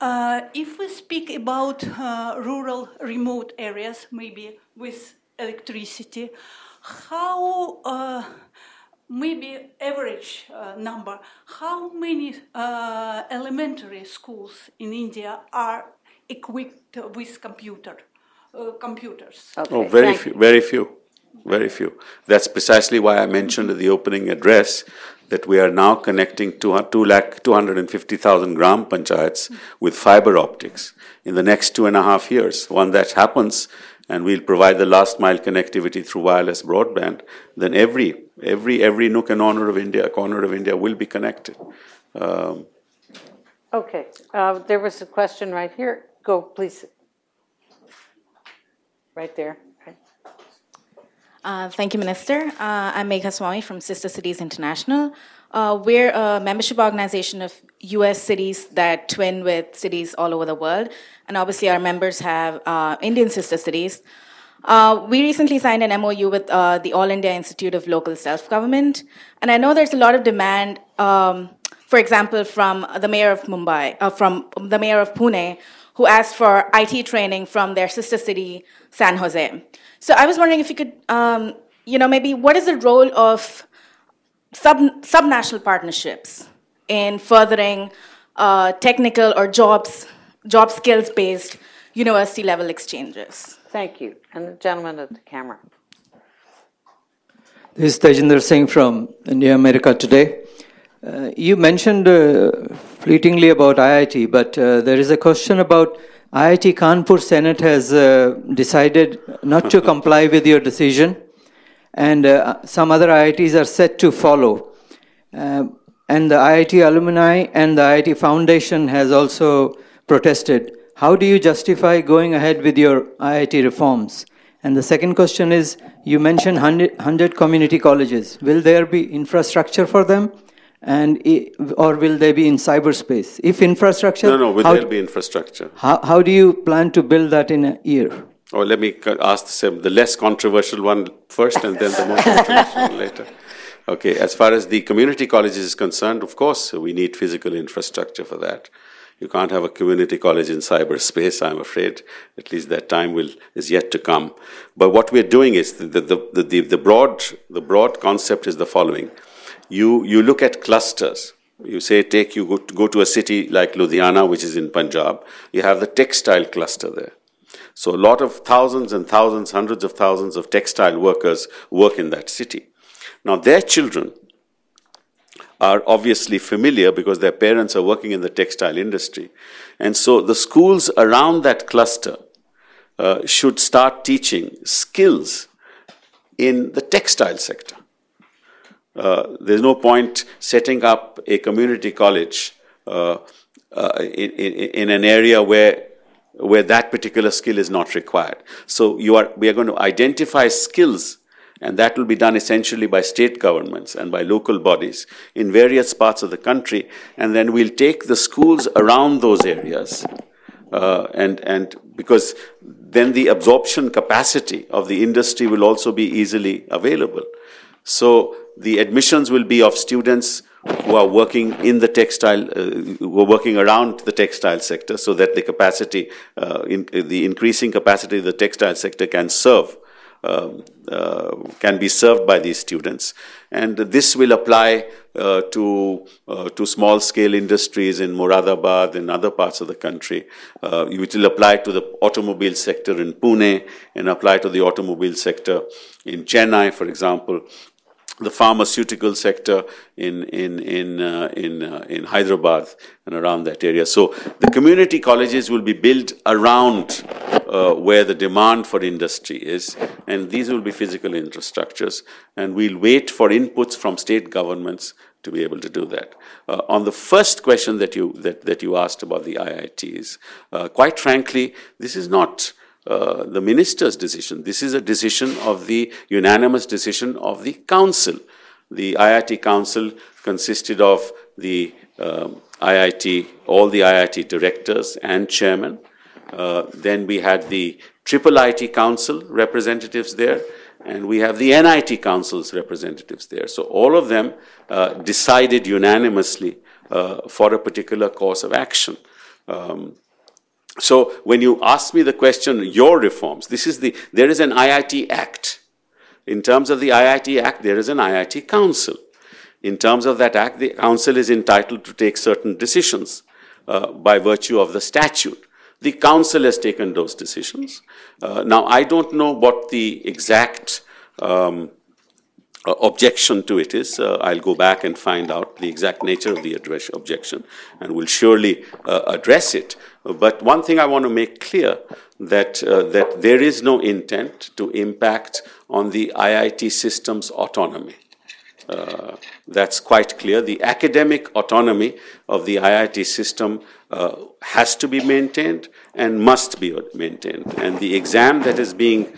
if we speak about rural, remote areas, maybe with electricity, how, maybe average number, how many elementary schools in India are equipped with computers? Okay. Oh, very few. That's precisely why I mentioned in the opening address that we are now connecting 2,250,000 gram panchayats with fiber optics in the next 2.5 years. When that happens, and we'll provide the last mile connectivity through wireless broadband, then every nook and corner of India will be connected. Okay, there was a question right here. Go, please. Right there. Okay. Thank you, Minister. I'm Megha Swami from Sister Cities International. We're a membership organization of U.S. cities that twin with cities all over the world. And obviously our members have Indian sister cities. We recently signed an MOU with the All India Institute of Local Self Government. And I know there's a lot of demand, for example, from the mayor of Mumbai, from the mayor of Pune, who asked for IT training from their sister city, San Jose. So I was wondering if you could, maybe what is the role of subnational partnerships in furthering technical or job skills-based university-level exchanges? Thank you. And the gentleman at the camera. This is Tejinder Singh from India America Today. You mentioned fleetingly about IIT, but there is a question about IIT Kanpur Senate has decided not to comply with your decision, and some other IITs are set to follow. And the IIT alumni and the IIT Foundation has also protested. How do you justify going ahead with your IIT reforms? And the second question is, you mentioned 100 community colleges. Will there be infrastructure for them? Or will they be in cyberspace? If infrastructure... No, will there be infrastructure? How do you plan to build that in a year? Oh, let me ask the less controversial one first and then the more controversial one later. Okay, as far as the community college is concerned, of course, we need physical infrastructure for that. You can't have a community college in cyberspace, I'm afraid. At least that time is yet to come. But what we're doing is, the broad concept is the following. You look at clusters. You say, go to a city like Ludhiana, which is in Punjab. You have the textile cluster there. So a lot of thousands and thousands, hundreds of thousands of textile workers work in that city. Now, their children are obviously familiar because their parents are working in the textile industry. And so the schools around that cluster should start teaching skills in the textile sector. There's no point setting up a community college in an area where that particular skill is not required. So we are going to identify skills, and that will be done essentially by state governments and by local bodies in various parts of the country, and then we'll take the schools around those areas, and because then the absorption capacity of the industry will also be easily available. So the admissions will be of students who are working in the textile, who are working around the textile sector, so that the capacity, the increasing capacity of the textile sector can be served by these students. And this will apply to small-scale industries in Moradabad and other parts of the country. It will apply to the automobile sector in Pune and apply to the automobile sector in Chennai, for example. The pharmaceutical sector in Hyderabad and around that area. So the community colleges will be built around where the demand for industry is, and these will be physical infrastructures. And we'll wait for inputs from state governments to be able to do that. On the first question that you asked about the IITs, quite frankly, this is not the minister's decision. This is a decision of the unanimous decision of the council. The IIT council consisted of the all the IIT directors and chairmen, Then we had the IIIT Council representatives there, and we have the NIT Council's representatives there. So all of them decided unanimously for a particular course of action. So when you ask me the question, your reforms, there is an IIT Act. In terms of the IIT Act, there is an IIT Council. In terms of that Act, the Council is entitled to take certain decisions by virtue of the statute. The Council has taken those decisions. Now, I don't know what the exact objection to it is. I'll go back and find out the exact nature of the objection, and will surely address it. But one thing I want to make clear, that there is no intent to impact on the IIT system's autonomy. That's quite clear. The academic autonomy of the IIT system has to be maintained and must be maintained. And the exam that is being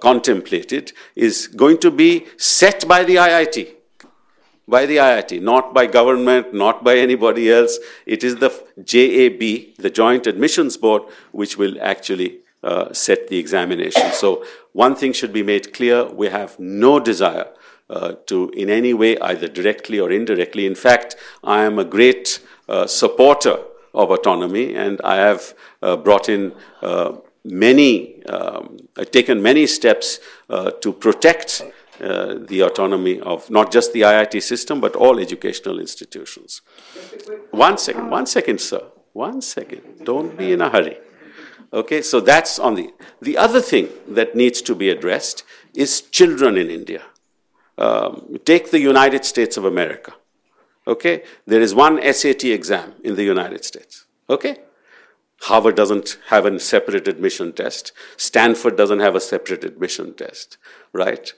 contemplated is going to be set by the IIT. By the IIT, not by government, not by anybody else. It is the JAB, the Joint Admissions Board, which will actually set the examination. So one thing should be made clear. We have no desire to in any way, either directly or indirectly. In fact, I am a great supporter of autonomy, and I have brought in taken many steps to protect the autonomy of not just the IIT system, but all educational institutions. One second, sir. Don't be in a hurry. Okay, so that's on the other thing that needs to be addressed is children in India. Take the United States of America. Okay, there is one SAT exam in the United States. Okay, Harvard doesn't have a separate admission test. Stanford doesn't have a separate admission test. Right?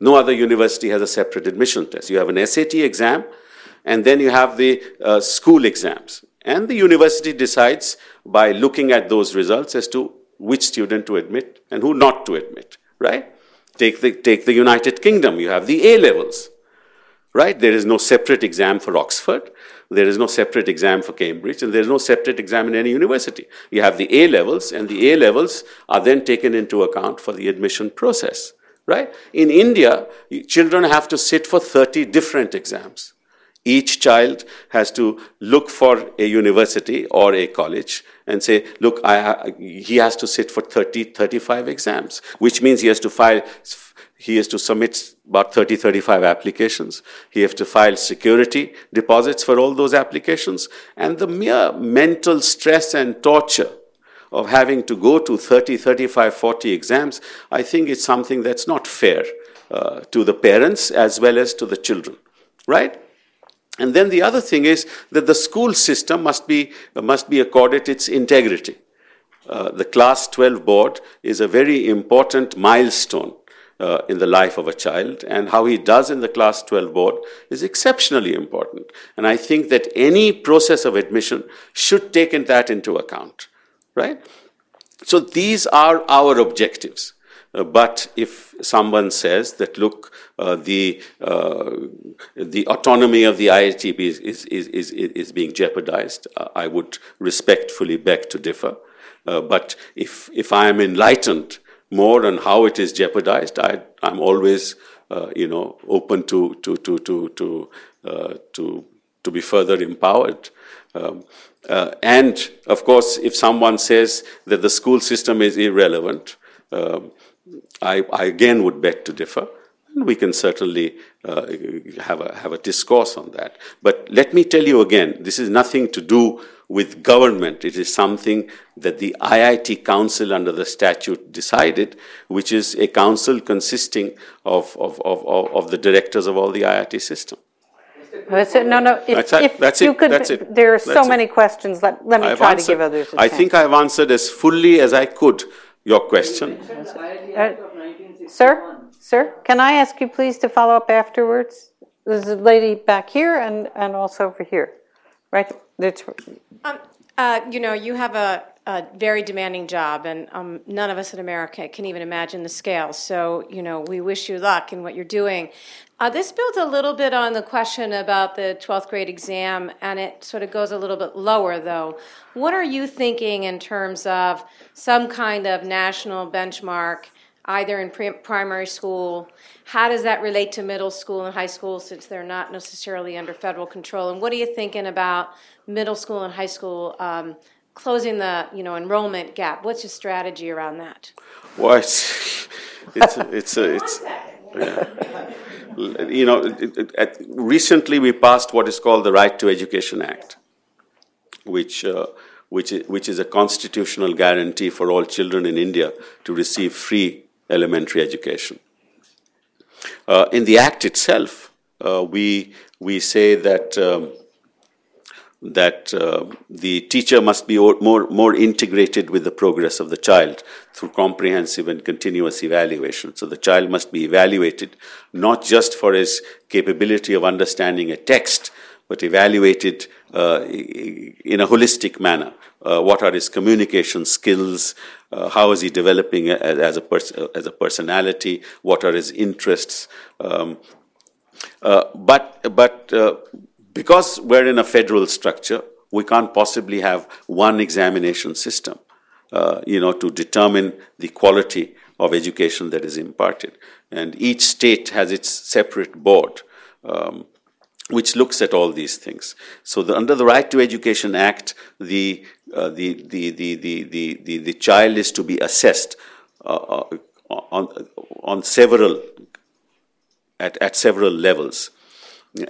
No other university has a separate admission test. You have an SAT exam, and then you have the school exams, and the university decides by looking at those results as to which student to admit and who not to admit. Right? Take the United Kingdom. You have the A-levels, right? There is no separate exam for Oxford. There is no separate exam for Cambridge. And there is no separate exam in any university. You have the A-levels, and the A-levels are then taken into account for the admission process, right? In India, children have to sit for 30 different exams. Each child has to look for a university or a college and say, look, he has to sit for 30, 35 exams, which means he has to submit about 30, 35 applications. He has to file security deposits for all those applications. And the mere mental stress and torture of having to go to 30, 35, 40 exams, I think it's something that's not fair to the parents as well as to the children, right? And then the other thing is that the school system must be accorded its integrity. The Class 12 board is a very important milestone in the life of a child, and how he does in the Class 12 board is exceptionally important. And I think that any process of admission should take that into account, right? So these are our objectives. But if someone says that, look, the autonomy of the IIT is being jeopardized, I would respectfully beg to differ. But if I am enlightened more on how it is jeopardized, I'm always, open to be further empowered. And of course, if someone says that the school system is irrelevant. I again would beg to differ, and we can certainly have a discourse on that. But let me tell you again, this is nothing to do with government. It is something that the IIT Council under the statute decided, which is a council consisting of the directors of all the IIT system. That's it. No. That's it. There are so many questions. Let me try to give others a chance. I think I've answered as fully as I could your question. Sir, can I ask you please to follow up afterwards? There's a lady back here and also over here. Right? You have a very demanding job, and none of us in America can even imagine the scale. So, we wish you luck in what you're doing. This builds a little bit on the question about the 12th grade exam, and it sort of goes a little bit lower, though. What are you thinking in terms of some kind of national benchmark, either in primary school? How does that relate to middle school and high school, since they're not necessarily under federal control? And what are you thinking about middle school and high school closing the enrollment gap? What's your strategy around that? Well, it's recently we passed what is called the Right to Education Act, which is a constitutional guarantee for all children in India to receive free elementary education. In the act itself, we say that the teacher must be more integrated with the progress of the child through comprehensive and continuous evaluation. So the child must be evaluated not just for his capability of understanding a text, but evaluated in a holistic manner. What are his communication skills? How is he developing as a personality? What are his interests? Because we're in a federal structure, we can't possibly have one examination system, to determine the quality of education that is imparted. And each state has its separate board, which looks at all these things. So under the Right to Education Act, the child is to be assessed on several at several levels.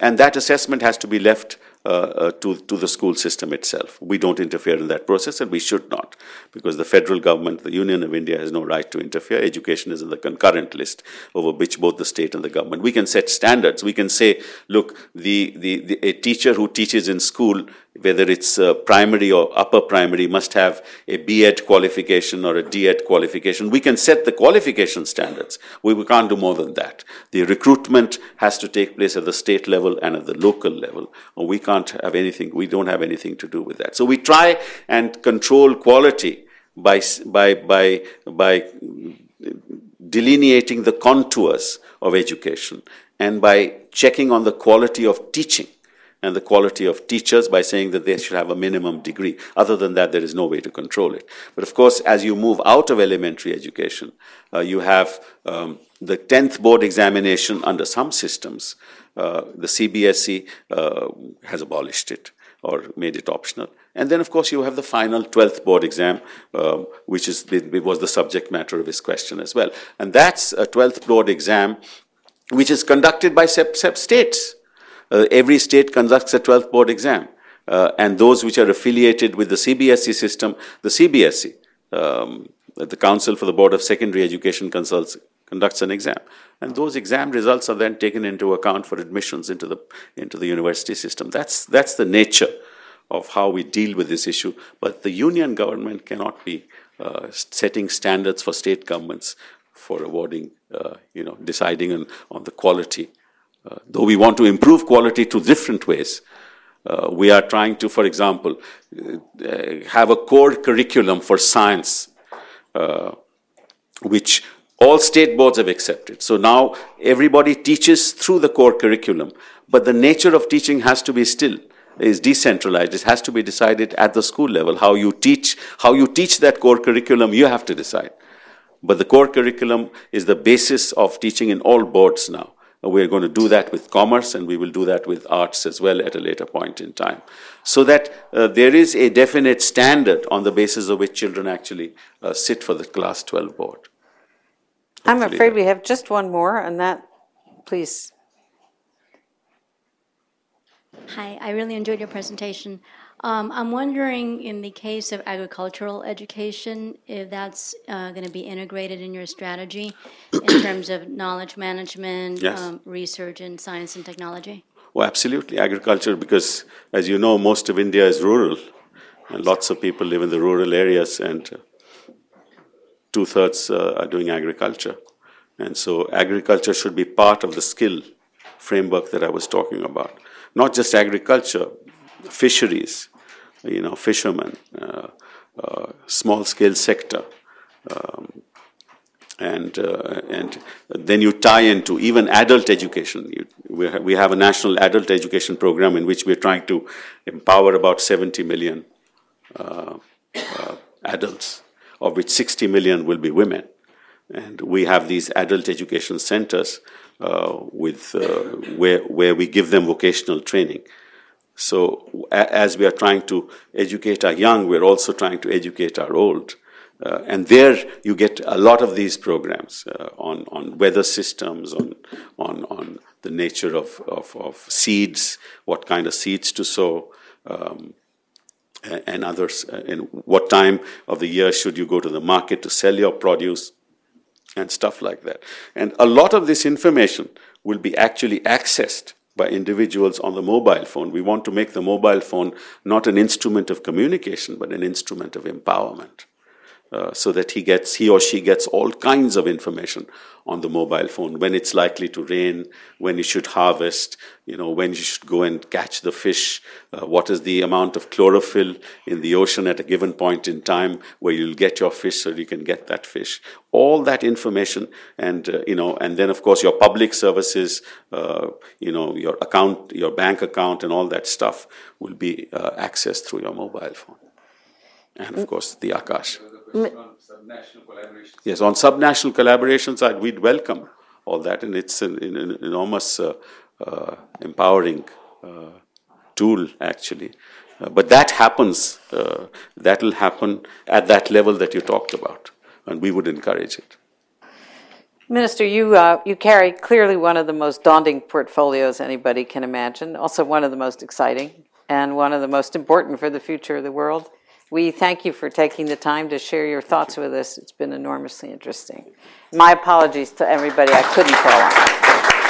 And that assessment has to be left to the school system itself. We don't interfere in that process, and we should not, because the federal government, the Union of India, has no right to interfere. Education is in the concurrent list over which both the state and the government. We can set standards. We can say, look, a teacher who teaches in school, whether it's primary or upper primary, must have a B.Ed qualification or a D.Ed qualification. We can set the qualification standards. We can't do more than that. The recruitment has to take place at the state level and at the local level. We can't have anything. We don't have anything to do with that. So we try and control quality by delineating the contours of education and by checking on the quality of teaching and the quality of teachers by saying that they should have a minimum degree. Other than that, there is no way to control it. But of course, as you move out of elementary education, you have the 10th board examination under some systems. The CBSE has abolished it or made it optional. And then, of course, you have the final 12th board exam, which was the subject matter of his question as well. And that's a 12th board exam which is conducted by states. Every state conducts a 12th board exam, and those which are affiliated with the CBSE system, the CBSE, the Council for the Board of Secondary Education, conducts an exam, and those exam results are then taken into account for admissions into the university system. That's the nature of how we deal with this issue. But the union government cannot be setting standards for state governments for awarding, deciding on the quality. Though we want to improve quality through different ways, we are trying to, for example, have a core curriculum for science, which all state boards have accepted. So now everybody teaches through the core curriculum, but the nature of teaching is decentralized. It has to be decided at the school level. How you teach that core curriculum, you have to decide. But the core curriculum is the basis of teaching in all boards now. We're going to do that with commerce, and we will do that with arts as well at a later point in time, so that there is a definite standard on the basis of which children actually sit for the Class 12 board. Hopefully I'm afraid we have just one more, and that, please. Hi, I really enjoyed your presentation. I'm wondering, in the case of agricultural education, if that's going to be integrated in your strategy in terms of knowledge management, yes, research in science and technology? Well, absolutely. Agriculture, because as you know, most of India is rural, and lots of people live in the rural areas, and two-thirds are doing agriculture. And so agriculture should be part of the skill framework that I was talking about. Not just agriculture, fisheries, fishermen, small-scale sector. And then you tie into even adult education. We have a national adult education program in which we're trying to empower about 70 million adults, of which 60 million will be women. And we have these adult education centers where we give them vocational training. So as we are trying to educate our young, we're also trying to educate our old. And there you get a lot of these programs on weather systems, on the nature of seeds, what kind of seeds to sow, and others, and what time of the year should you go to the market to sell your produce, and stuff like that. And a lot of this information will be actually accessed by individuals on the mobile phone. We want to make the mobile phone not an instrument of communication, but an instrument of empowerment. So that he or she gets all kinds of information on the mobile phone, when it's likely to rain, when you should harvest, when you should go and catch the fish, what is the amount of chlorophyll in the ocean at a given point in time where you'll get your fish so you can get that fish. All that information, and then of course your public services, your account, your bank account, and all that stuff will be accessed through your mobile phone, and of course the Akash. On subnational collaboration. Yes, on subnational collaboration side, we'd welcome all that, and it's an enormous empowering tool, actually. But that happens, that will happen at that level that you talked about, and we would encourage it. Minister, you carry clearly one of the most daunting portfolios anybody can imagine, also one of the most exciting, and one of the most important for the future of the world. We thank you for taking the time to share your thoughts with us. It's been enormously interesting. My apologies to everybody I couldn't call on.